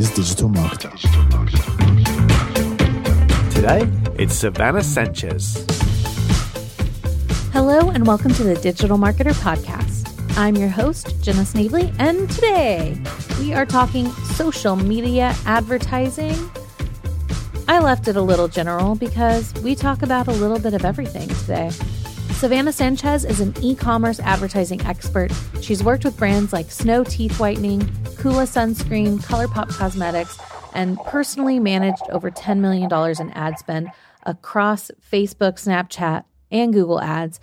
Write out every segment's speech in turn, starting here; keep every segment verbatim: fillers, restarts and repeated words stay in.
is Digital Marketer. Today, it's Savannah Sanchez. Hello, and welcome to the Digital Marketer Podcast. I'm your host, Jenna Snavely, and today we are talking social media advertising. I left it a little general because we talk about a little bit of everything today. Savannah Sanchez is an e-commerce advertising expert. She's worked with brands like Snow Teeth Whitening, Kula Sunscreen, ColourPop Cosmetics, and personally managed over ten million dollars in ad spend across Facebook, Snapchat, and Google Ads.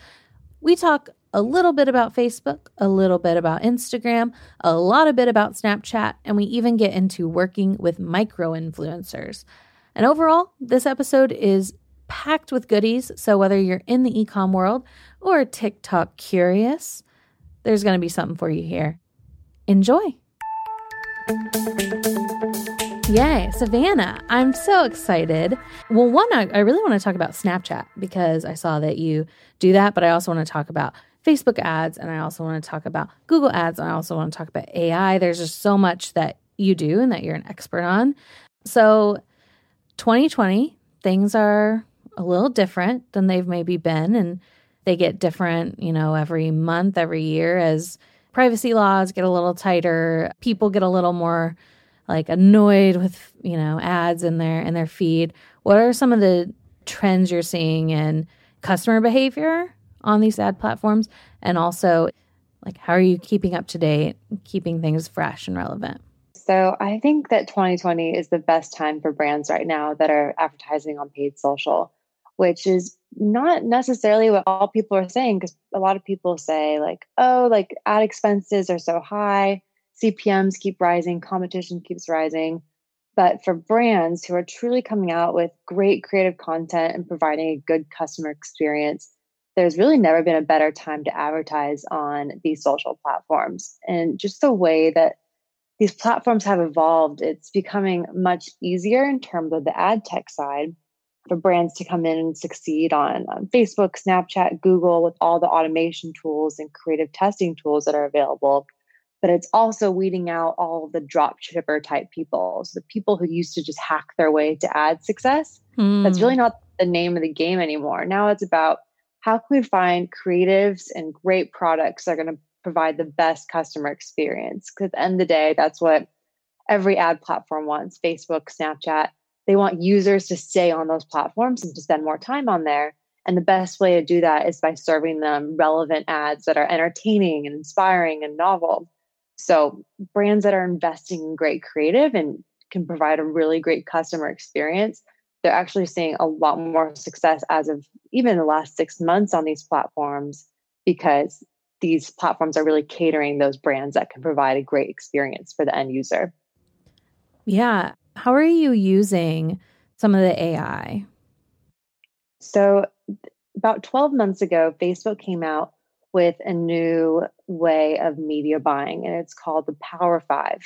We talk a little bit about Facebook, a little bit about Instagram, a lot of bit about Snapchat, and we even get into working with micro-influencers. And overall, this episode is packed with goodies, so whether you're in the e-com world or TikTok curious, there's going to be something for you here. Enjoy. Yay, Savannah, I'm so excited. Well, one, I, I really want to talk about Snapchat because I saw that you do that, but I also want to talk about Facebook ads, and I also want to talk about Google ads, and I also want to talk about A I. There's just so much that you do and that you're an expert on. So twenty twenty, things are a little different than they've maybe been, and they get different, you know, every month, every year as privacy laws get a little tighter. People get a little more like annoyed with, you know, ads in their in their feed. What are some of the trends you're seeing in customer behavior on these ad platforms? And also, like, how are you keeping up to date, keeping things fresh and relevant? So I think that twenty twenty is the best time for brands right now that are advertising on paid social, which is not necessarily what all people are saying, because a lot of people say like, oh, like ad expenses are so high, C P Ms keep rising, competition keeps rising. But for brands who are truly coming out with great creative content and providing a good customer experience, there's really never been a better time to advertise on these social platforms. And just the way that these platforms have evolved, it's becoming much easier in terms of the ad tech side for brands to come in and succeed on, on Facebook, Snapchat, Google, with all the automation tools and creative testing tools that are available. But it's also weeding out all of the drop shipper type people. So the people who used to just hack their way to ad success, mm. that's really not the name of the game anymore. Now it's about how can we find creatives and great products that are going to provide the best customer experience. Because at the end of the day, that's what every ad platform wants. Facebook, Snapchat, they want users to stay on those platforms and to spend more time on there. And the best way to do that is by serving them relevant ads that are entertaining and inspiring and novel. So brands that are investing in great creative and can provide a really great customer experience, they're actually seeing a lot more success as of even the last six months on these platforms, because these platforms are really catering those brands that can provide a great experience for the end user. Yeah. How are you using some of the A I? So about twelve months ago, Facebook came out with a new way of media buying, and it's called the Power Five.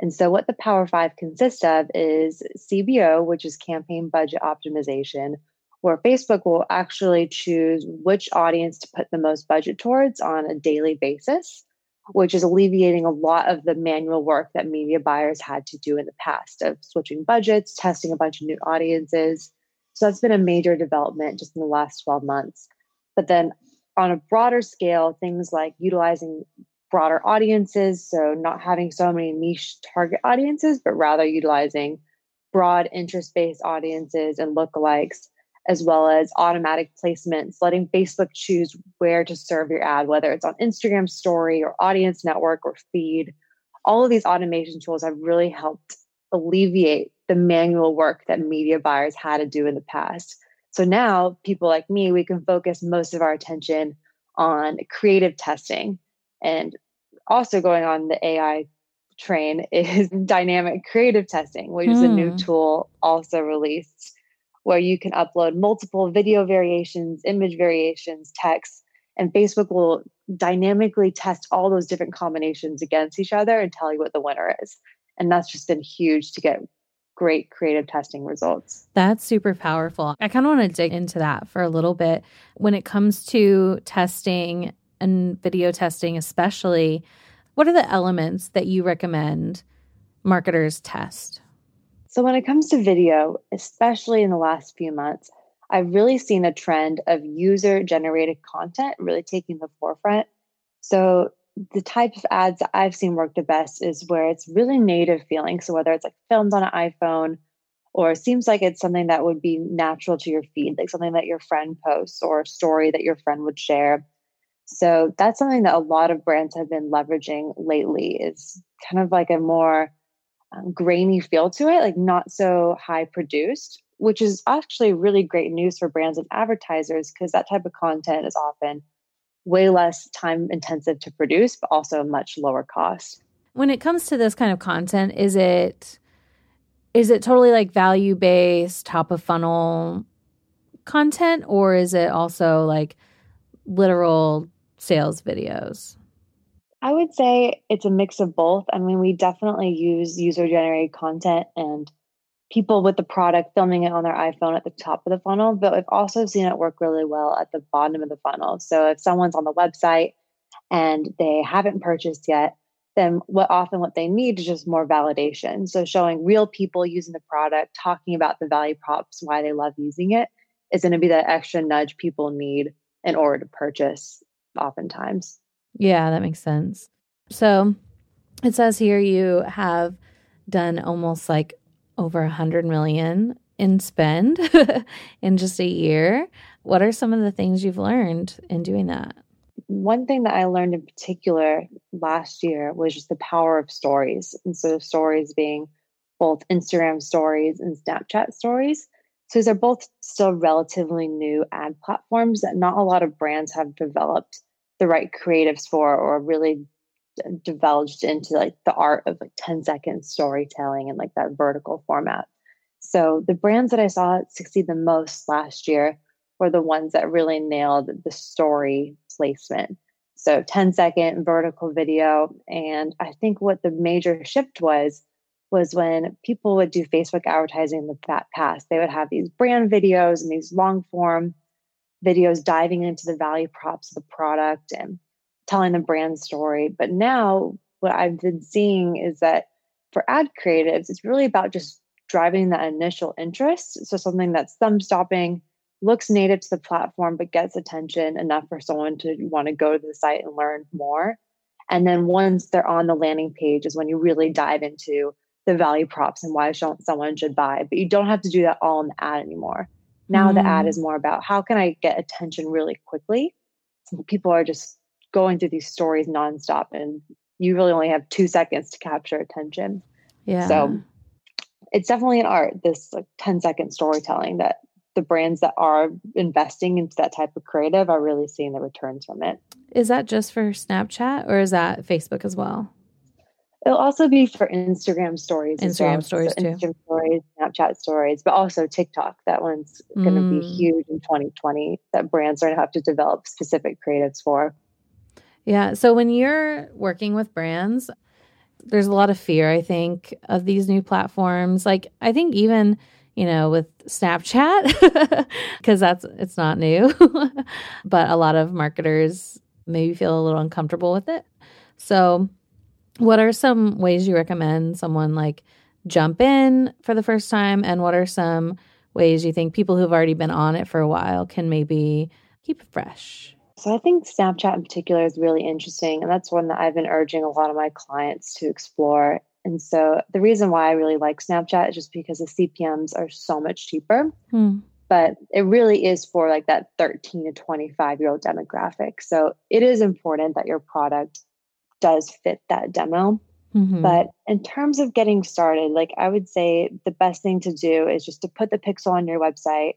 And so what the Power Five consists of is C B O, which is campaign budget optimization, where Facebook will actually choose which audience to put the most budget towards on a daily basis, which is alleviating a lot of the manual work that media buyers had to do in the past of switching budgets, testing a bunch of new audiences. So that's been a major development just in the last twelve months. But then on a broader scale, things like utilizing broader audiences, so not having so many niche target audiences, but rather utilizing broad interest-based audiences and lookalikes, as well as automatic placements, letting Facebook choose where to serve your ad, whether it's on Instagram story or audience network or feed. All of these automation tools have really helped alleviate the manual work that media buyers had to do in the past. So now people like me, we can focus most of our attention on creative testing. And also going on the A I train is dynamic creative testing, which mm. is a new tool also released, where you can upload multiple video variations, image variations, text, and Facebook will dynamically test all those different combinations against each other and tell you what the winner is. And that's just been huge to get great creative testing results. That's super powerful. I kind of want to dig into that for a little bit. When it comes to testing and video testing especially, what are the elements that you recommend marketers test? So when it comes to video, especially in the last few months, I've really seen a trend of user-generated content really taking the forefront. So the type of ads that I've seen work the best is where it's really native feeling. So whether it's like filmed on an iPhone, or it seems like it's something that would be natural to your feed, like something that your friend posts or a story that your friend would share. So that's something that a lot of brands have been leveraging lately, is kind of like a more um, grainy feel to it, like not so high produced, which is actually really great news for brands and advertisers, because that type of content is often way less time intensive to produce, but also much lower cost. When it comes to this kind of content, is it... Is it totally like value-based, top-of-funnel content, or is it also like literal sales videos? I would say it's a mix of both. I mean, we definitely use user-generated content and people with the product filming it on their iPhone at the top of the funnel, but we've also seen it work really well at the bottom of the funnel. So if someone's on the website and they haven't purchased yet, then what often what they need is just more validation. So showing real people using the product, talking about the value props, why they love using it, is going to be that extra nudge people need in order to purchase oftentimes. Yeah, that makes sense. So it says here you have done almost like over one hundred million in spend in just a year. What are some of the things you've learned in doing that? One thing that I learned in particular last year was just the power of stories. And so stories being both Instagram stories and Snapchat stories. So these are both still relatively new ad platforms that not a lot of brands have developed the right creatives for, or really divulged into like the art of like ten second storytelling and like that vertical format. So the brands that I saw succeed the most last year were the ones that really nailed the story placement. So ten second vertical video. And I think what the major shift was, was when people would do Facebook advertising in the past, they would have these brand videos and these long form videos diving into the value props of the product and telling the brand story. But now what I've been seeing is that for ad creatives, it's really about just driving that initial interest. So something that's thumb stopping, looks native to the platform, but gets attention enough for someone to want to go to the site and learn more. And then once they're on the landing page is when you really dive into the value props and why someone should buy. But you don't have to do that all in the ad anymore. Now mm. the ad is more about how can I get attention really quickly? So people are just going through these stories nonstop, and you really only have two seconds to capture attention. Yeah. So it's definitely an art, this like ten second storytelling, that the brands that are investing into that type of creative are really seeing the returns from it. Is that just for Snapchat, or is that Facebook as well? It'll also be for Instagram stories. Instagram well. stories so too. Instagram stories, Snapchat stories, but also TikTok. That one's mm. going to be huge in twenty twenty that brands are going to have to develop specific creatives for. Yeah. So when you're working with brands, there's a lot of fear, I think, of these new platforms. Like, I think even... you know, with Snapchat, because that's, it's not new, but a lot of marketers maybe feel a little uncomfortable with it. So what are some ways you recommend someone like jump in for the first time? And what are some ways you think people who've already been on it for a while can maybe keep it fresh? So I think Snapchat in particular is really interesting. And that's one that I've been urging a lot of my clients to explore. And so the reason why I really like Snapchat is just because the C P Ms are so much cheaper, hmm. but it really is for like that thirteen to twenty-five year old demographic. So it is important that your product does fit that demo. Mm-hmm. But in terms of getting started, like I would say the best thing to do is just to put the pixel on your website.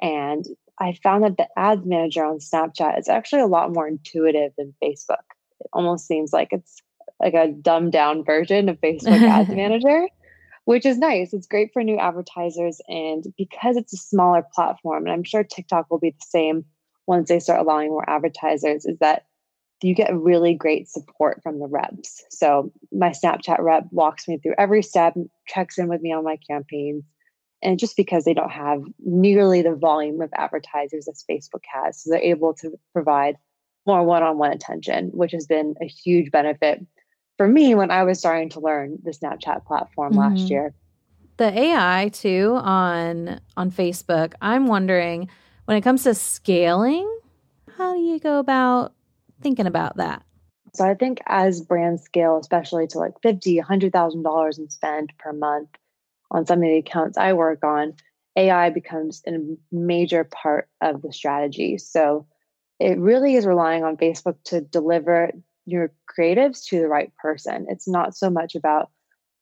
And I found that the ads manager on Snapchat is actually a lot more intuitive than Facebook. It almost seems like it's like a dumbed down version of Facebook Ads Manager, which is nice. It's great for new advertisers. And because it's a smaller platform, and I'm sure TikTok will be the same once they start allowing more advertisers, is that you get really great support from the reps. So my Snapchat rep walks me through every step, checks in with me on my campaigns. And just because they don't have nearly the volume of advertisers as Facebook has, so they're able to provide more one-on-one attention, which has been a huge benefit for me when I was starting to learn the Snapchat platform mm-hmm. last year. The A I too on on Facebook, I'm wondering when it comes to scaling, how do you go about thinking about that? So I think as brands scale, especially to like fifty thousand dollars, one hundred thousand dollars in spend per month on some of the accounts I work on, A I becomes a major part of the strategy. So it really is relying on Facebook to deliver your creatives to the right person. It's not so much about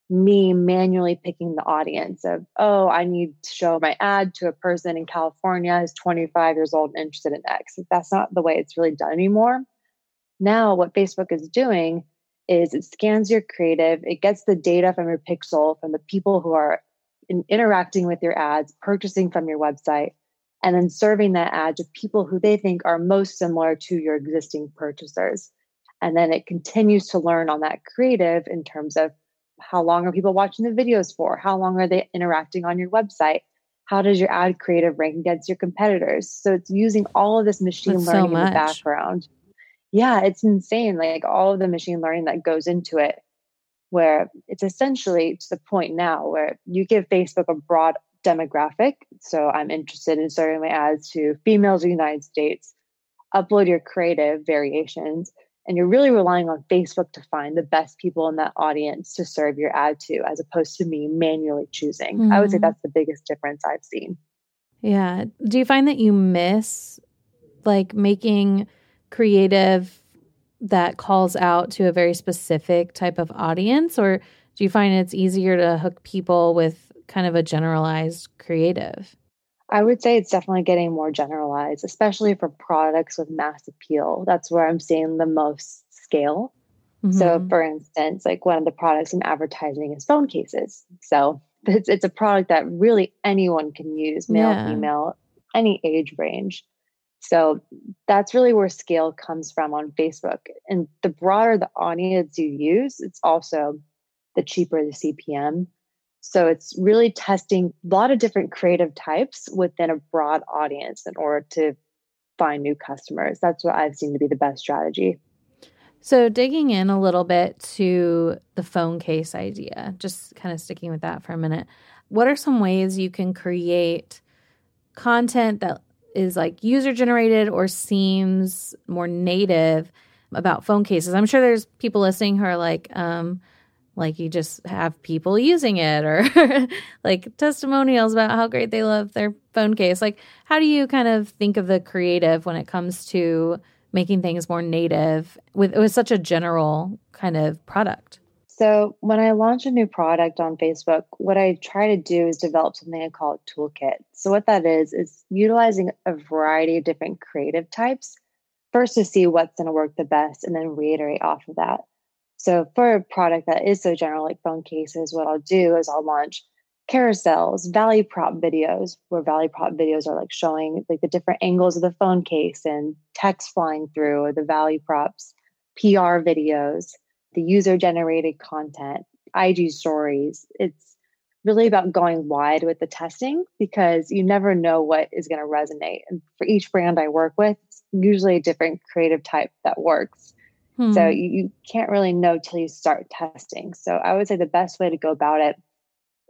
me manually picking the audience of, oh, I need to show my ad to a person in California who's twenty-five years old and interested in X. That's not the way it's really done anymore. Now, what Facebook is doing is it scans your creative, it gets the data from your pixel, from the people who are in, interacting with your ads, purchasing from your website, and then serving that ad to people who they think are most similar to your existing purchasers. And then it continues to learn on that creative in terms of how long are people watching the videos for? How long are they interacting on your website? How does your ad creative rank against your competitors? So it's using all of this machine That's learning so in the background. Yeah, it's insane. Like all of the machine learning that goes into it, where it's essentially to the point now where you give Facebook a broad demographic. So I'm interested in serving my ads to females in the United States, upload your creative variations, and you're really relying on Facebook to find the best people in that audience to serve your ad to, as opposed to me manually choosing. Mm-hmm. I would say that's the biggest difference I've seen. Yeah. Do you find that you miss like making creative that calls out to a very specific type of audience, or do you find it's easier to hook people with kind of a generalized creative? I would say it's definitely getting more generalized, especially for products with mass appeal. That's where I'm seeing the most scale. Mm-hmm. So for instance, like one of the products in advertising is phone cases. So it's, it's a product that really anyone can use, male, yeah. female, any age range. So that's really where scale comes from on Facebook. And the broader the audience you use, it's also the cheaper the C P M. So it's really testing a lot of different creative types within a broad audience in order to find new customers. That's what I've seen to be the best strategy. So digging in a little bit to the phone case idea, just kind of sticking with that for a minute. What are some ways you can create content that is like user generated or seems more native about phone cases? I'm sure there's people listening who are like, um, like you just have people using it or like testimonials about how great they love their phone case. Like, how do you kind of think of the creative when it comes to making things more native with, with such a general kind of product? So when I launch a new product on Facebook, what I try to do is develop something I call a toolkit. So what that is, is utilizing a variety of different creative types, first to see what's going to work the best and then reiterate off of that. So for a product that is so general, like phone cases, what I'll do is I'll launch carousels, value prop videos, where value prop videos are like showing like the different angles of the phone case and text flying through or the value props, P R videos, the user-generated content, I G stories. It's really about going wide with the testing because you never know what is going to resonate. And for each brand I work with, it's usually a different creative type that works. Hmm. So you, you can't really know till you start testing. So I would say the best way to go about it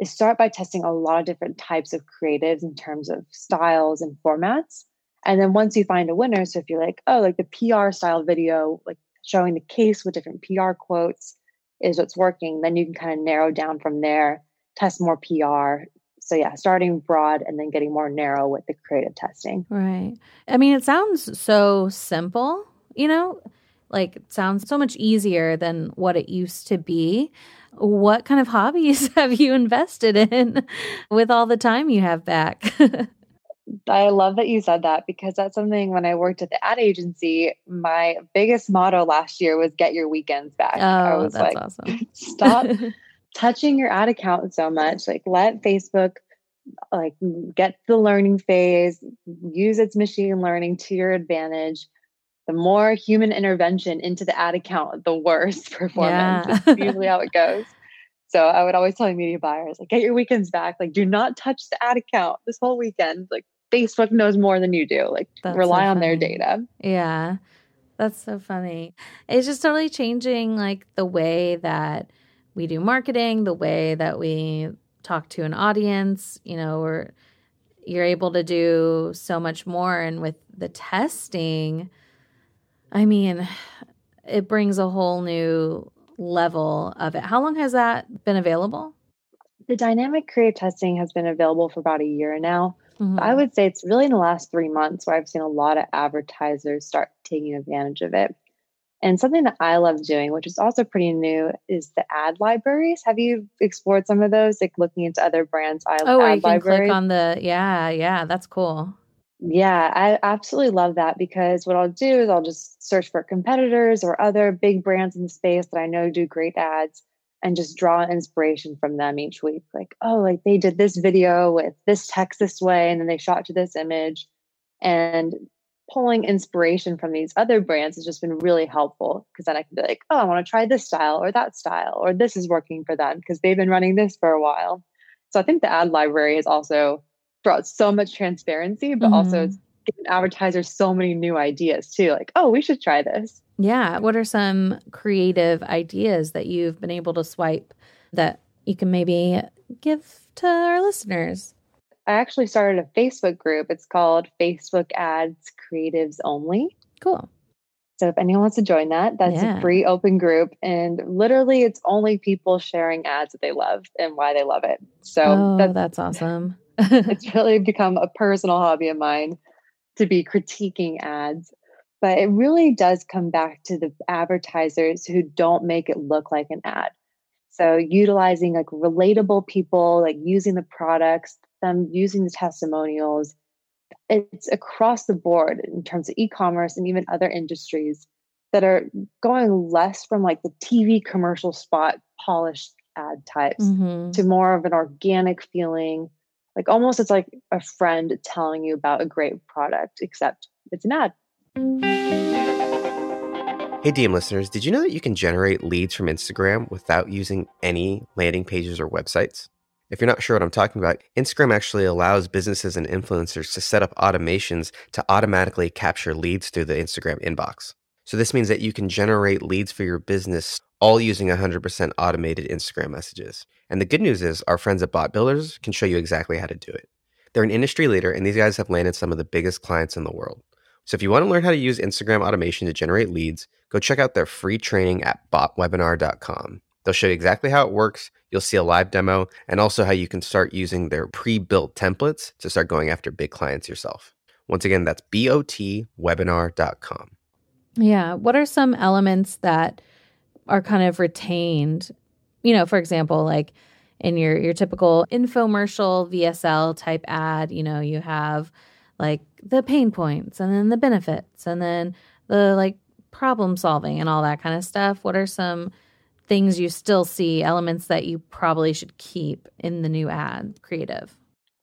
is start by testing a lot of different types of creatives in terms of styles and formats. And then once you find a winner, so if you're like, oh, like the P R style video, like showing the case with different P R quotes is what's working, then you can kind of narrow down from there, test more P R. So yeah, starting broad and then getting more narrow with the creative testing. Right. I mean, it sounds so simple, you know, like it sounds so much easier than what it used to be. What kind of hobbies have you invested in with all the time you have back? I love that you said that because that's something when I worked at the ad agency, my biggest motto last year was get your weekends back. Oh, I was that's like, awesome. Stop touching your ad account so much. Like let Facebook like get to the learning phase, use its machine learning to your advantage. The more human intervention into the ad account, the worse performance. Yeah. That's usually how it goes. So I would always tell media buyers, like, get your weekends back. Like, do not touch the ad account this whole weekend. Like, Facebook knows more than you do. Like, That's rely so on funny. Their data. Yeah. That's so funny. It's just totally changing like the way that we do marketing, the way that we talk to an audience. You know, we're, you're able to do so much more. And with the testing, I mean, it brings a whole new level of it. How long has that been available? The dynamic creative testing has been available for about a year now. Mm-hmm. I would say it's really in the last three months where I've seen a lot of advertisers start taking advantage of it. And something that I love doing, which is also pretty new, is the ad libraries. Have you explored some of those? Like looking into other brands' ad libraries? Oh, ad you can libraries. Click on the, yeah, yeah, that's cool. Yeah, I absolutely love that because what I'll do is I'll just search for competitors or other big brands in the space that I know do great ads and just draw inspiration from them each week. Like, oh, like they did this video with this text this way, and then they shot to this image. And pulling inspiration from these other brands has just been really helpful because then I can be like, oh, I want to try this style or that style, or this is working for them because they've been running this for a while. So I think the ad library has also brought so much transparency, but mm-hmm. also it's given advertisers so many new ideas too. Like, oh, we should try this. Yeah. What are some creative ideas that you've been able to swipe that you can maybe give to our listeners? I actually started a Facebook group. It's called Facebook Ads Creatives Only. Cool. So if anyone wants to join that, that's yeah. a free open group. And literally it's only people sharing ads that they love and why they love it. So oh, that's, that's awesome. It's really become a personal hobby of mine to be critiquing ads. But it really does come back to the advertisers who don't make it look like an ad. So utilizing like relatable people, like using the products, them using the testimonials, it's across the board in terms of e-commerce and even other industries that are going less from like the T V commercial spot polished ad types mm-hmm. to more of an organic feeling. Like almost it's like a friend telling you about a great product, except it's an ad. Hey, D M listeners, did you know that you can generate leads from Instagram without using any landing pages or websites? If you're not sure what I'm talking about, Instagram actually allows businesses and influencers to set up automations to automatically capture leads through the Instagram inbox. So this means that you can generate leads for your business all using one hundred percent automated Instagram messages. And the good news is our friends at Bot Builders can show you exactly how to do it. They're an industry leader, and these guys have landed some of the biggest clients in the world. So if you want to learn how to use Instagram automation to generate leads, go check out their free training at bot webinar dot com. They'll show you exactly how it works. You'll see a live demo and also how you can start using their pre-built templates to start going after big clients yourself. Once again, that's bot webinar dot com. Yeah. What are some elements that are kind of retained? You know, for example, like in your, your typical infomercial V S L type ad, you know, you have like the pain points and then the benefits and then the like problem solving and all that kind of stuff. What are some things you still see, elements that you probably should keep in the new ad creative?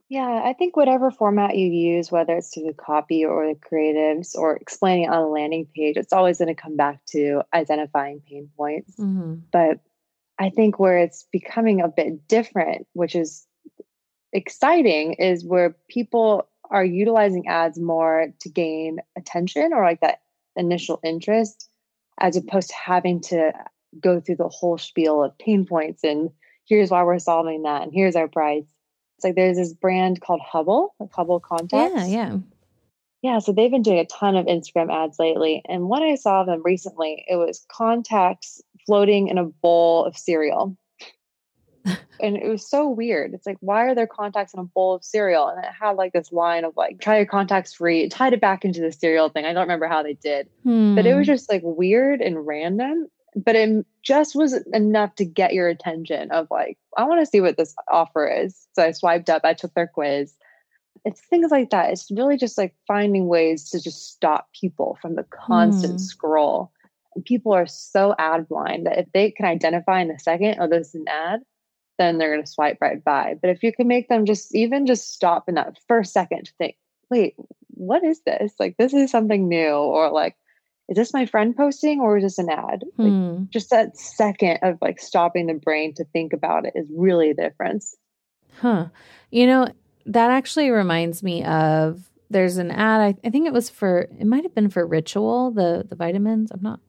Yeah, I think whatever format you use, whether it's through the copy or the creatives or explaining on a landing page, it's always going to come back to identifying pain points. Mm-hmm. But I think where it's becoming a bit different, which is exciting, is where people are utilizing ads more to gain attention or like that initial interest, as opposed to having to go through the whole spiel of pain points and here's why we're solving that and here's our price. It's like there's this brand called Hubble, like Hubble Contacts. Yeah, yeah. Yeah, so they've been doing a ton of Instagram ads lately. And when I saw them recently, it was contacts floating in a bowl of cereal. And it was so weird. It's like, why are there contacts in a bowl of cereal? And it had like this line of like, try your contacts free. It tied it back into the cereal thing. I don't remember how they did. Hmm. But it was just like weird and random. But it just was enough to get your attention of like, I want to see what this offer is. So I swiped up, I took their quiz. It's things like that. It's really just like finding ways to just stop people from the constant mm. scroll. And people are so ad blind that if they can identify in a second, oh, this is an ad, then they're going to swipe right by. But if you can make them just even just stop in that first second to think, wait, what is this? Like, this is something new, or like, is this my friend posting or is this an ad? Like, hmm. Just that second of like stopping the brain to think about it is really the difference. Huh. You know, that actually reminds me of there's an ad. I, I think it was for, it might have been for Ritual, the the vitamins. I'm not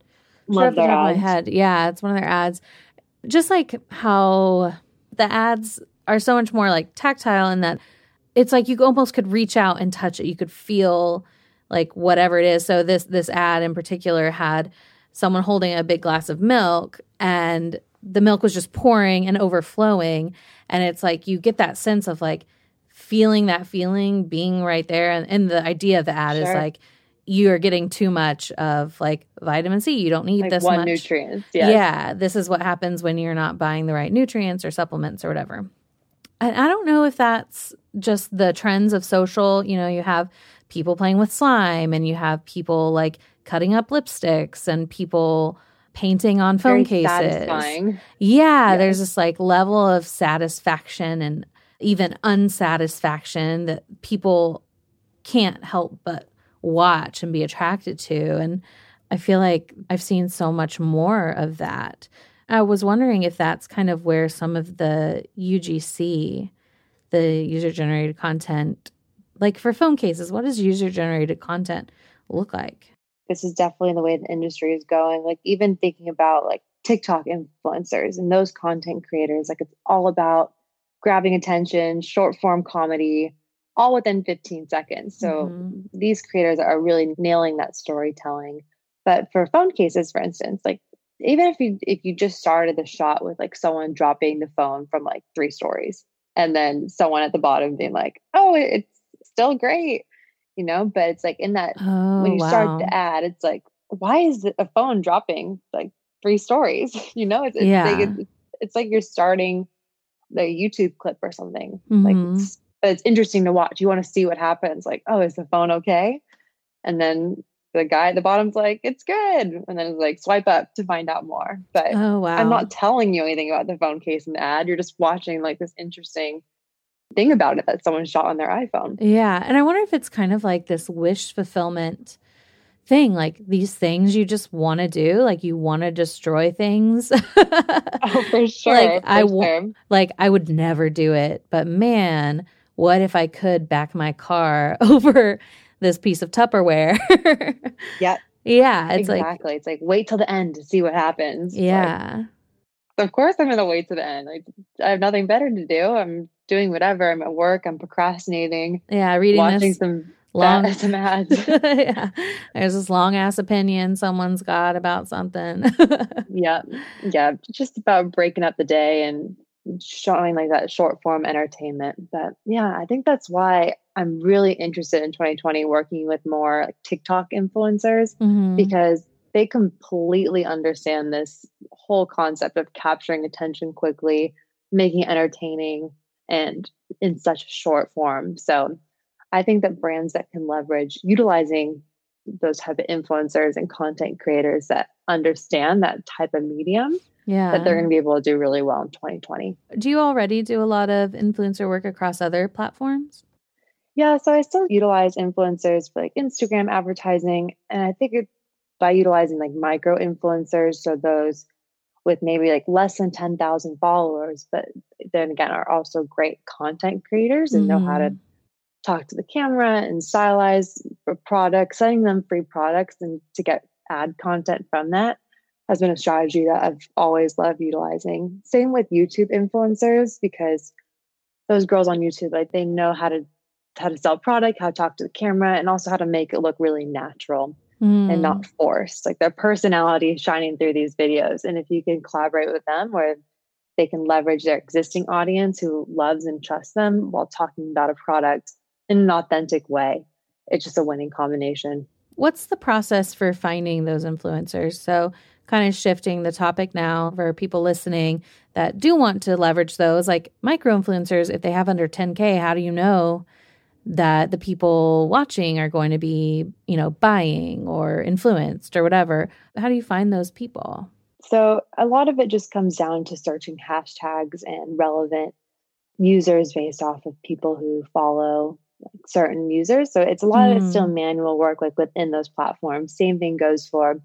sure off the top of my head. Yeah, it's one of their ads. Just like how the ads are so much more like tactile in that it's like you almost could reach out and touch it. You could feel like whatever it is. So this this ad in particular had someone holding a big glass of milk, and the milk was just pouring and overflowing. And it's like you get that sense of like feeling that feeling being right there. And, and the idea of the ad sure. is like you are getting too much of like vitamin C. You don't need like this one much. Nutrients. Yes. Yeah. This is what happens when you're not buying the right nutrients or supplements or whatever. And I don't know if that's just the trends of social. You know, you have people playing with slime, and you have people like cutting up lipsticks, and people painting on phone Very cases. Satisfying. Yeah, yes. There's this like level of satisfaction and even unsatisfaction that people can't help but watch and be attracted to. And I feel like I've seen so much more of that. I was wondering if that's kind of where some of the U G C, the user-generated content, like for phone cases, what does user-generated content look like? This is definitely the way the industry is going. Like even thinking about like TikTok influencers and those content creators, like it's all about grabbing attention, short form comedy, all within fifteen seconds. So mm-hmm. these creators are really nailing that storytelling. But for phone cases, for instance, like even if you if you just started the shot with like someone dropping the phone from like three stories, and then someone at the bottom being like, oh, it's still great. You know, but it's like in that oh, when you wow. start the ad, it's like, why is a phone dropping like three stories? You know, it's, it's, yeah. like, it's, it's like you're starting the YouTube clip or something. Mm-hmm. Like, it's, but it's interesting to watch. You want to see what happens. Like, oh, is the phone okay? And then the guy at the bottom's like, it's good. And then it's like swipe up to find out more. But oh, wow. I'm not telling you anything about the phone case in the ad. You're just watching like this interesting thing about it that someone shot on their iPhone. Yeah. And I wonder if it's kind of like this wish fulfillment thing, like these things you just want to do, like you want to destroy things. Oh, for sure. Like, for I w- sure. like I would never do it, but man, what if I could back my car over this piece of Tupperware? Yep. Yeah. It's exactly. Like, it's like, wait till the end to see what happens. Yeah. Like, of course I'm going to wait to the end. Like, I have nothing better to do. I'm doing whatever. I'm at work. I'm procrastinating. Yeah, reading watching this some long bad, some ads. Yeah, there's this long ass opinion someone's got about something. yeah, yeah, just about breaking up the day and showing like that short form entertainment. But yeah, I think that's why I'm really interested in twenty twenty working with more like TikTok influencers mm-hmm. because they completely understand this whole concept of capturing attention quickly, making it entertaining, and in such short form. So I think that brands that can leverage utilizing those type of influencers and content creators that understand that type of medium, yeah, that they're going to be able to do really well in twenty twenty. Do you already do a lot of influencer work across other platforms? Yeah. So I still utilize influencers for like Instagram advertising. And I think it, by utilizing like micro influencers, so those with maybe like less than ten thousand followers, but then again, are also great content creators and know mm. how to talk to the camera and stylize products, sending them free products and to get ad content from that has been a strategy that I've always loved utilizing. Same with YouTube influencers, because those girls on YouTube, like they know how to, how to sell product, how to talk to the camera, and also how to make it look really natural. Mm. And not forced, like their personality is shining through these videos. And if you can collaborate with them where they can leverage their existing audience who loves and trusts them while talking about a product in an authentic way, it's just a winning combination. What's the process for finding those influencers? So kind of shifting the topic now for people listening that do want to leverage those, like micro influencers, if they have under ten K, how do you know that the people watching are going to be, you know, buying or influenced or whatever? How do you find those people? So a lot of it just comes down to searching hashtags and relevant users based off of people who follow like, certain users. So it's a lot mm. of it's still manual work, like within those platforms. Same thing goes for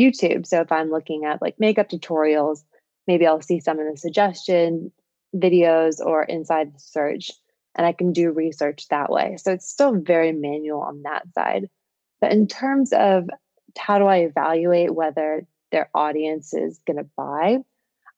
YouTube. So if I'm looking at like makeup tutorials, maybe I'll see some in the suggestion videos or inside the search. and I can do research that way. So it's still very manual on that side. But in terms of how do I evaluate whether their audience is going to buy,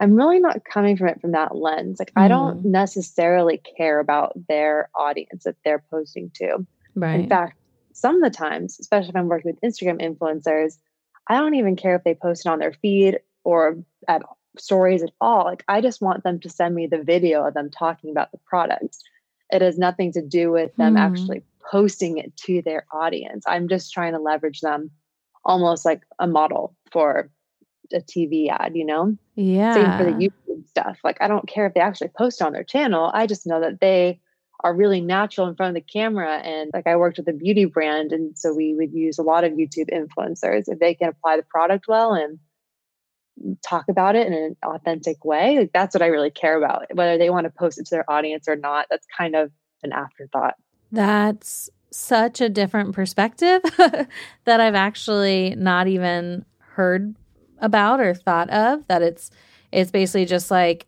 I'm really not coming from it from that lens. Like, mm. I don't necessarily care about their audience that they're posting to. Right. In fact, some of the times, especially if I'm working with Instagram influencers, I don't even care if they post it on their feed or at stories at all. Like, I just want them to send me the video of them talking about the product. It has nothing to do with them mm. actually posting it to their audience. I'm just trying to leverage them almost like a model for a T V ad, you know? Yeah. Same for the YouTube stuff. Like, I don't care if they actually post on their channel. I just know that they are really natural in front of the camera. And like, I worked with a beauty brand, and so we would use a lot of YouTube influencers. If they can apply the product well and talk about it in an authentic way, like, that's what I really care about. Whether they want to post it to their audience or not, that's kind of an afterthought. That's such a different perspective that I've actually not even heard about or thought of, that it's it's basically just like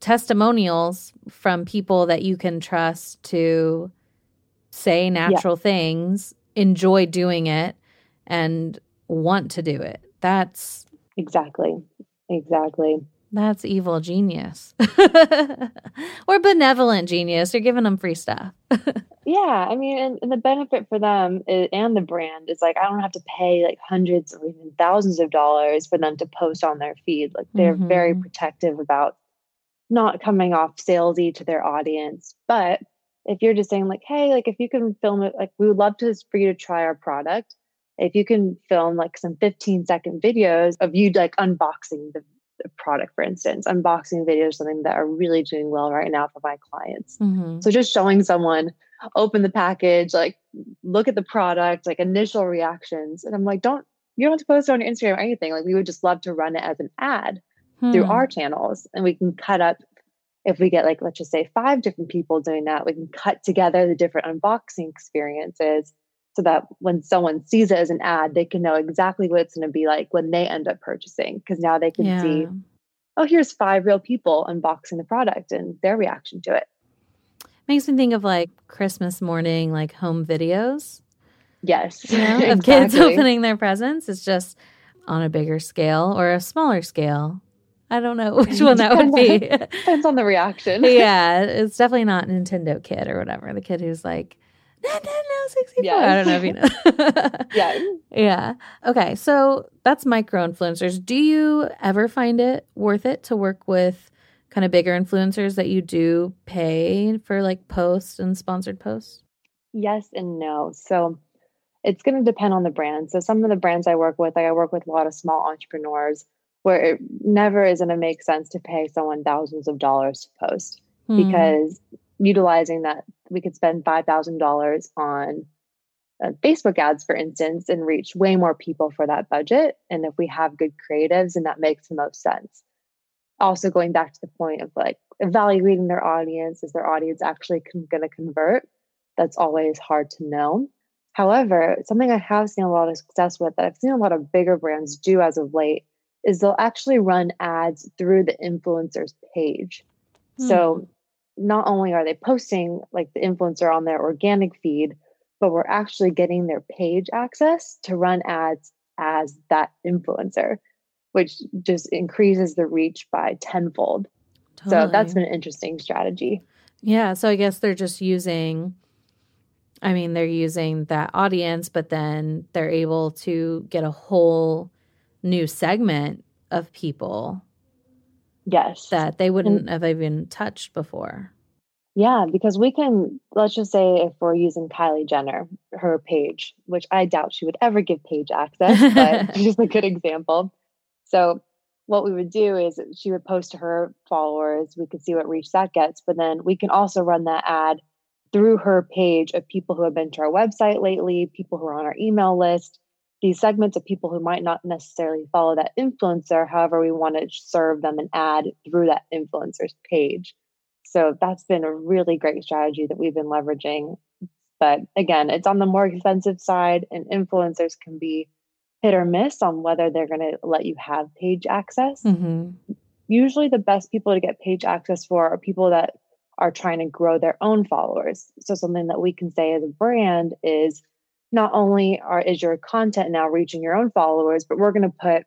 testimonials from people that you can trust to say natural yeah. things, enjoy doing it, and want to do it. That's exactly, exactly. That's evil genius or benevolent genius. You're giving them free stuff. Yeah. I mean, and, and the benefit for them is, and the brand is, like, I don't have to pay like hundreds or even thousands of dollars for them to post on their feed. Like, they're mm-hmm. very protective about not coming off salesy to their audience. But if you're just saying like, hey, like if you can film it, like we would love to for you to try our product. If you can film like some fifteen second videos of you like unboxing the product, for instance, unboxing videos, something that are really doing well right now for my clients. Mm-hmm. So just showing someone open the package, like look at the product, like initial reactions. And I'm like, don't, you don't have to post it on your Instagram or anything. Like, we would just love to run it as an ad hmm. through our channels. And we can cut up, if we get like, let's just say five different people doing that, we can cut together the different unboxing experiences so that when someone sees it as an ad, they can know exactly what it's going to be like when they end up purchasing. Because now they can yeah. see, oh, here's five real people unboxing the product and their reaction to it. Makes me think of like Christmas morning, like home videos. Yes. You know, exactly. Of kids opening their presents. It's just on a bigger scale or a smaller scale. I don't know which one that would be. Depends on the reaction. Yeah. It's definitely not Nintendo kid or whatever. The kid who's like, sixty-four. Yeah. I don't know if you know. yeah. Yeah. Okay. So that's micro influencers. Do you ever find it worth it to work with kind of bigger influencers that you do pay for like posts and sponsored posts? Yes and no. So it's going to depend on the brand. So some of the brands I work with, like I work with a lot of small entrepreneurs where it never is going to make sense to pay someone thousands of dollars to post mm-hmm. because utilizing that, we could spend five thousand dollars on uh, Facebook ads, for instance, and reach way more people for that budget. And if we have good creatives, and that makes the most sense. Also going back to the point of like evaluating their audience, is their audience actually con- going to convert? That's always hard to know. However, something I have seen a lot of success with that I've seen a lot of bigger brands do as of late is they'll actually run ads through the influencer's page. Mm. So not only are they posting like the influencer on their organic feed, but we're actually getting their page access to run ads as that influencer, which just increases the reach by tenfold. Totally. So that's been an interesting strategy. Yeah. So I guess they're just using, I mean, they're using that audience, but then they're able to get a whole new segment of people. Yes. That they wouldn't and, have even touched before. Yeah, because we can, let's just say if we're using Kylie Jenner, her page, which I doubt she would ever give page access, but just a good example. So what we would do is she would post to her followers. We could see what reach that gets, but then we can also run that ad through her page of people who have been to our website lately, people who are on our email list, these segments of people who might not necessarily follow that influencer. However, we want to serve them an ad through that influencer's page. So that's been a really great strategy that we've been leveraging. But again, it's on the more expensive side, and influencers can be hit or miss on whether they're going to let you have page access. Mm-hmm. Usually the best people to get page access for are people that are trying to grow their own followers. So something that we can say as a brand is not only are, is your content now reaching your own followers, but we're going to put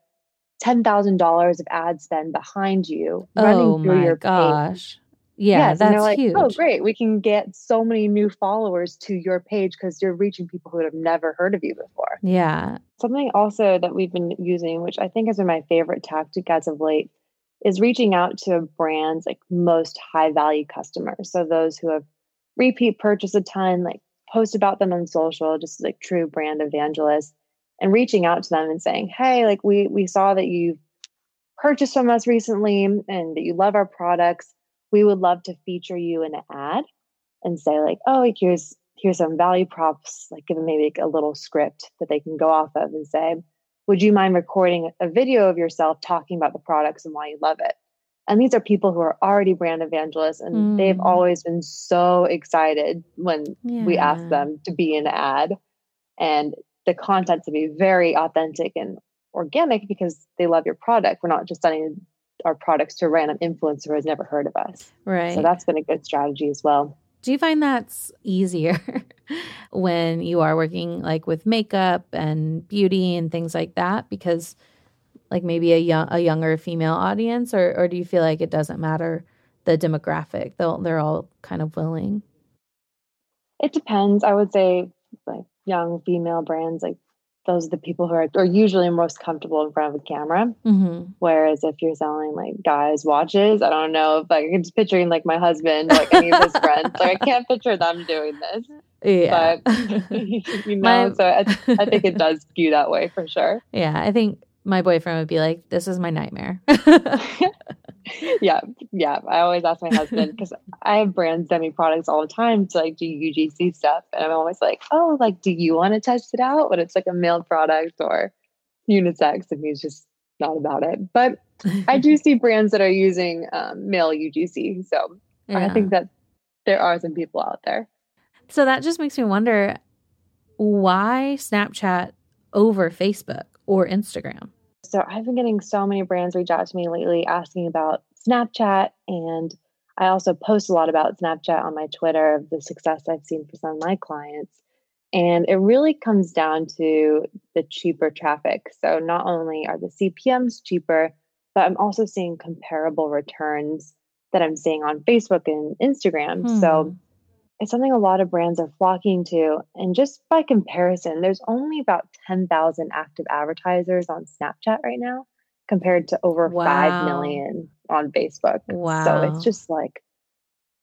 ten thousand dollars of ad spend behind you. Oh, running through my your gosh. Page. Yeah, yes, that's and they're like, huge. Oh, great. We can get so many new followers to your page because you're reaching people who have never heard of you before. Yeah. Something also that we've been using, which I think has been my favorite tactic as of late, is reaching out to brands like most high value customers. So those who have repeat purchased a ton, like post about them on social, just like true brand evangelists, and reaching out to them and saying, hey, like we, we saw that you've purchased from us recently and that you love our products. We would love to feature you in an ad and say like, oh, like here's, here's some value props, like give them maybe like a little script that they can go off of and say, would you mind recording a video of yourself talking about the products and why you love it? And these are people who are already brand evangelists, and mm. they've always been so excited when yeah. we ask them to be in an ad, and the content to be very authentic and organic because they love your product. We're not just sending our products to a random influencer who has never heard of us. Right. So that's been a good strategy as well. Do you find that's easier when you are working like with makeup and beauty and things like that? Because like maybe a young, a younger female audience, or or do you feel like it doesn't matter the demographic? They'll, they're all kind of willing. It depends. I would say like young female brands, like those are the people who are, are usually most comfortable in front of a camera. Mm-hmm. Whereas if you're selling like guys watches, I don't know if like, I'm just picturing like my husband, like any of his friends, like I can't picture them doing this. Yeah. But you know, my... so I, I think it does skew that way for sure. Yeah. I think my boyfriend would be like, this is my nightmare. Yeah. Yeah. I always ask my husband because I have brands send me products all the time to like do U G C stuff. And I'm always like, oh, like, do you want to test it out? But it's like a male product or unisex, and he's just not about it. But I do see brands that are using um, male U G C. So yeah. I think that there are some people out there. So that just makes me wonder why Snapchat over Facebook or Instagram? So I've been getting so many brands reach out to me lately asking about Snapchat. And I also post a lot about Snapchat on my Twitter of the success I've seen for some of my clients. And it really comes down to the cheaper traffic. So not only are the C P Ms cheaper, but I'm also seeing comparable returns that I'm seeing on Facebook and Instagram. Hmm. So it's something a lot of brands are flocking to. And just by comparison, there's only about ten thousand active advertisers on Snapchat right now compared to over wow. five million on Facebook. Wow. So it's just like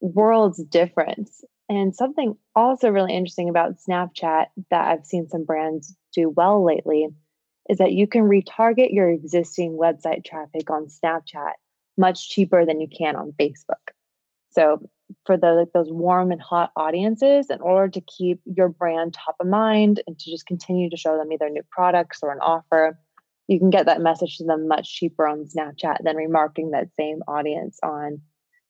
worlds difference. And something also really interesting about Snapchat that I've seen some brands do well lately is that you can retarget your existing website traffic on Snapchat much cheaper than you can on Facebook. So for the, like those warm and hot audiences, in order to keep your brand top of mind and to just continue to show them either new products or an offer, you can get that message to them much cheaper on Snapchat than remarketing that same audience on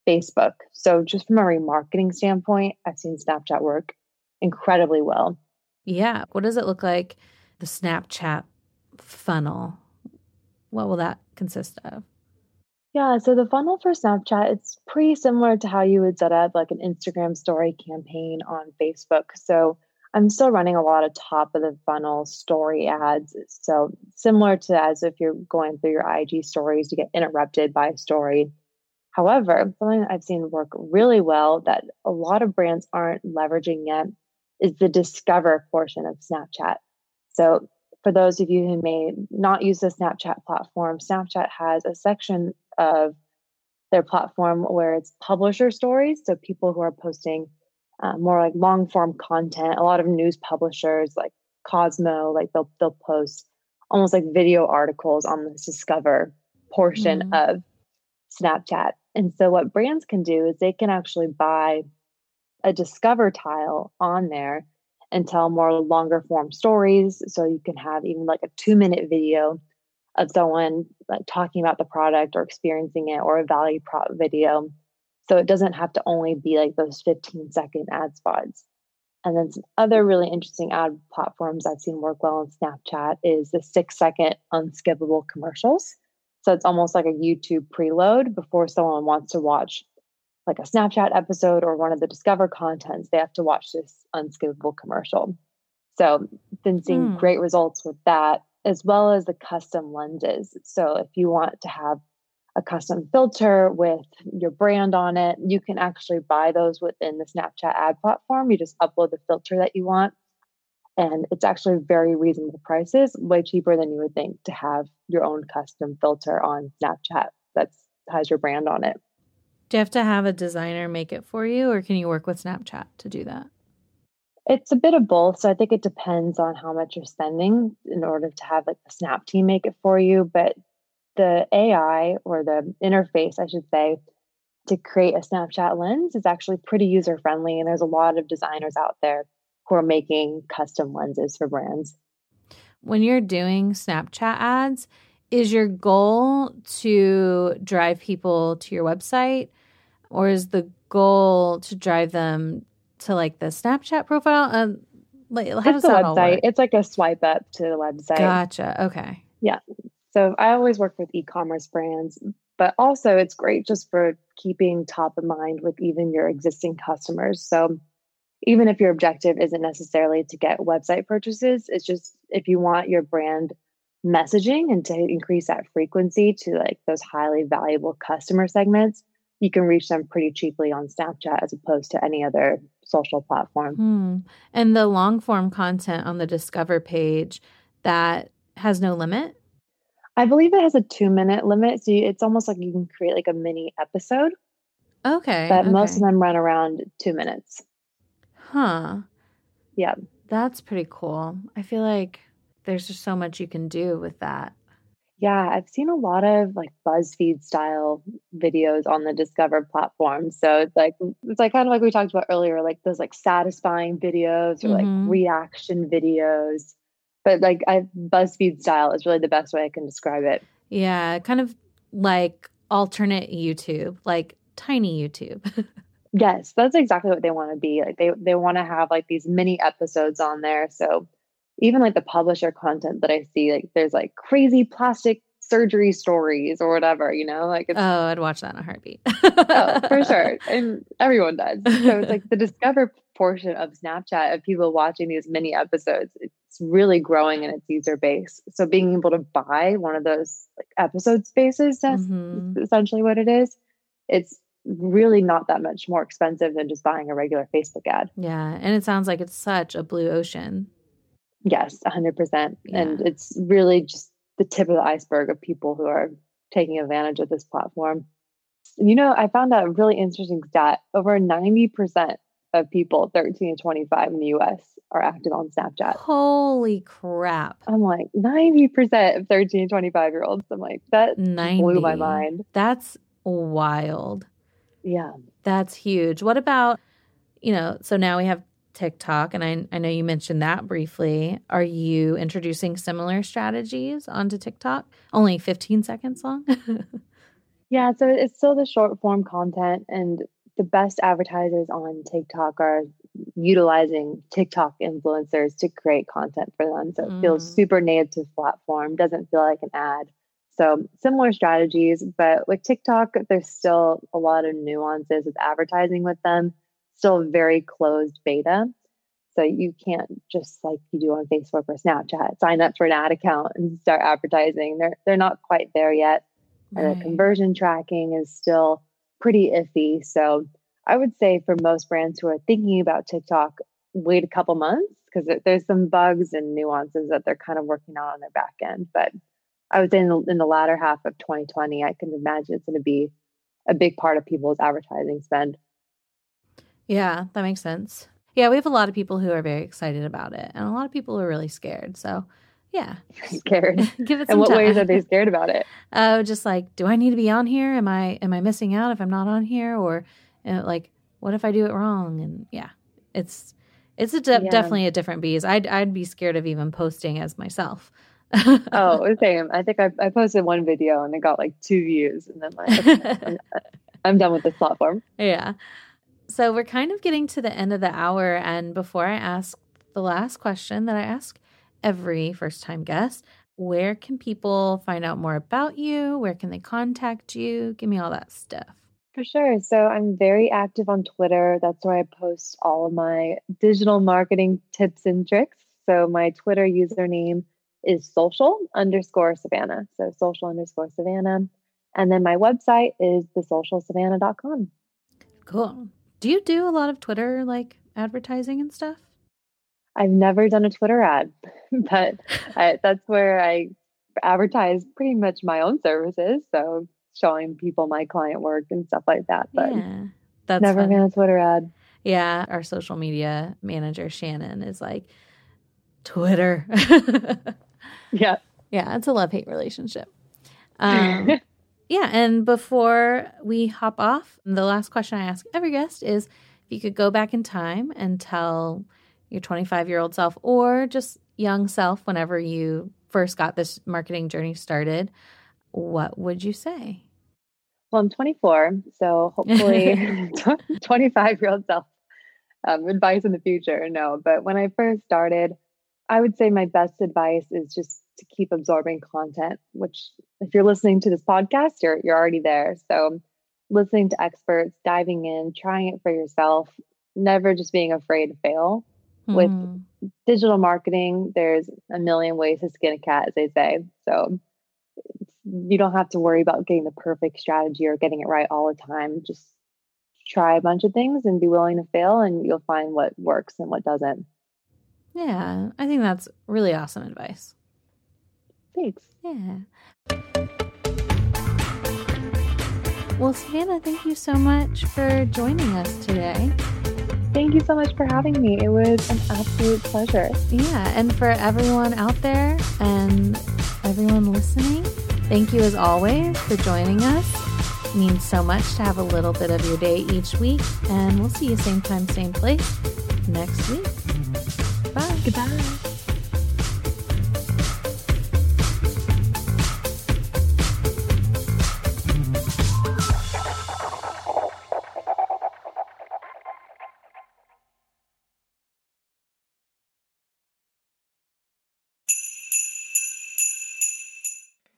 Facebook. So just from a remarketing standpoint, I've seen Snapchat work incredibly well. Yeah. What does it look like, the Snapchat funnel? What will that consist of? Yeah, so the funnel for Snapchat, it's pretty similar to how you would set up like an Instagram story campaign on Facebook. So I'm still running a lot of top of the funnel story ads. So similar to as if you're going through your I G stories, you get interrupted by a story. However, something I've seen work really well that a lot of brands aren't leveraging yet is the discover portion of Snapchat. So for those of you who may not use the Snapchat platform, Snapchat has a section of their platform where it's publisher stories. So people who are posting uh, more like long form content, a lot of news publishers like Cosmo, like they'll, they'll post almost like video articles on this discover portion mm-hmm. of Snapchat. And so what brands can do is they can actually buy a discover tile on there and tell more longer form stories. So you can have even like a two minute video of someone like talking about the product or experiencing it, or a value prop video. So it doesn't have to only be like those fifteen second ad spots. And then some other really interesting ad platforms I've seen work well on Snapchat is the six second unskippable commercials. So it's almost like a YouTube preload before someone wants to watch like a Snapchat episode or one of the Discover contents, they have to watch this unskippable commercial. So been seeing mm. great results with that, as well as the custom lenses. So if you want to have a custom filter with your brand on it, you can actually buy those within the Snapchat ad platform. You just upload the filter that you want. And it's actually very reasonable prices, way cheaper than you would think to have your own custom filter on Snapchat that has your brand on it. Do you have to have a designer make it for you, or can you work with Snapchat to do that? It's a bit of both. So I think it depends on how much you're spending in order to have like the Snap team make it for you. But the A I, or the interface, I should say, to create a Snapchat lens is actually pretty user-friendly. And there's a lot of designers out there who are making custom lenses for brands. When you're doing Snapchat ads, is your goal to drive people to your website, or is the goal to drive them to like the Snapchat profile? Um, like, how does that all work? It's like a swipe up to the website. Gotcha. Okay. Yeah. So I always work with e-commerce brands, but also it's great just for keeping top of mind with even your existing customers. So even if your objective isn't necessarily to get website purchases, it's just if you want your brand messaging and to increase that frequency to like those highly valuable customer segments, you can reach them pretty cheaply on Snapchat as opposed to any other social platform. Hmm. And the long form content on the Discover page, that has no limit? I believe it has a two minute limit. So you, it's almost like you can create like a mini episode. Okay. But okay. Most of them run around two minutes. Huh. Yeah. That's pretty cool. I feel like there's just so much you can do with that. Yeah. I've seen a lot of like BuzzFeed style videos on the Discover platform. So it's like, it's like kind of like we talked about earlier, like those like satisfying videos or mm-hmm. like reaction videos. But like I, BuzzFeed style is really the best way I can describe it. Yeah. Kind of like alternate YouTube, like tiny YouTube. Yes. That's exactly what they want to be. Like they, they want to have like these mini episodes on there. So even like the publisher content that I see, like there's like crazy plastic surgery stories or whatever, you know, like, it's, oh, I'd watch that in a heartbeat. Oh, for sure. And everyone does. So it's like the Discover portion of Snapchat of people watching these mini episodes, it's really growing in its user base. So being able to buy one of those like episode spaces, that's mm-hmm. essentially what it is. It's really not that much more expensive than just buying a regular Facebook ad. Yeah. And it sounds like it's such a blue ocean. Yes, one hundred percent. Yeah. And it's really just the tip of the iceberg of people who are taking advantage of this platform. You know, I found out a really interesting stat. Over ninety percent of people thirteen to twenty-five in the U S are active on Snapchat. Holy crap. I'm like, ninety percent of thirteen to twenty-five year olds. I'm like, that ninety blew my mind. That's wild. Yeah. That's huge. What about, you know, so now we have TikTok, and I, I know you mentioned that briefly. Are you introducing similar strategies onto TikTok? Only fifteen seconds long? Yeah, so it's still the short form content, and the best advertisers on TikTok are utilizing TikTok influencers to create content for them. So mm. it feels super native to the platform, doesn't feel like an ad. So similar strategies, but with TikTok, there's still a lot of nuances with advertising with them. Still very closed beta. So you can't just like you do on Facebook or Snapchat, sign up for an ad account and start advertising. They're they're not quite there yet. Right. And the conversion tracking is still pretty iffy. So I would say for most brands who are thinking about TikTok, wait a couple months because there's some bugs and nuances that they're kind of working out on their back end. But I would say in the, in the latter half of twenty twenty, I can imagine it's going to be a big part of people's advertising spend. Yeah, that makes sense. Yeah, we have a lot of people who are very excited about it, and a lot of people are really scared. So, yeah. Scared. Give it some time. And what ways are they scared about it? Oh, uh, just like, do I need to be on here? Am I am I missing out if I'm not on here? Or, you know, like, what if I do it wrong? And yeah, it's it's a de- yeah. definitely a different beast. I'd I'd be scared of even posting as myself. Oh, same. I think I I posted one video and it got like two views, and then like I'm, I'm done with this platform. Yeah. So we're kind of getting to the end of the hour. And before I ask the last question that I ask every first-time guest, where can people find out more about you? Where can they contact you? Give me all that stuff. For sure. So I'm very active on Twitter. That's where I post all of my digital marketing tips and tricks. So my Twitter username is social underscore Savannah. So social underscore Savannah. And then my website is the social savannah dot com. Cool. Do you do a lot of Twitter, like advertising and stuff? I've never done a Twitter ad, but I, that's where I advertise pretty much my own services. So showing people my client work and stuff like that. But yeah, that's never funny. Been a Twitter ad. Yeah. Our social media manager, Shannon, is like, Twitter. Yeah. Yeah. It's a love-hate relationship. Um, yeah. And before we hop off, the last question I ask every guest is if you could go back in time and tell your twenty-five-year-old self or just young self whenever you first got this marketing journey started, what would you say? Well, I'm twenty-four, so hopefully twenty-five-year-old self um, advice in the future. No, but when I first started, I would say my best advice is just to keep absorbing content, which if you're listening to this podcast, you're you're already there. So listening to experts, diving in, trying it for yourself, never just being afraid to fail. Mm. With digital marketing, there's a million ways to skin a cat, as they say. So you don't have to worry about getting the perfect strategy or getting it right all the time. Just try a bunch of things and be willing to fail, and you'll find what works and what doesn't. Yeah, I think that's really awesome advice. Thanks. Yeah. Well, Savannah, thank you so much for joining us today. Thank you so much for having me. It was an absolute pleasure. Yeah, and for everyone out there and everyone listening, thank you as always for joining us. It means so much to have a little bit of your day each week, and we'll see you same time, same place next week. Bye. Goodbye.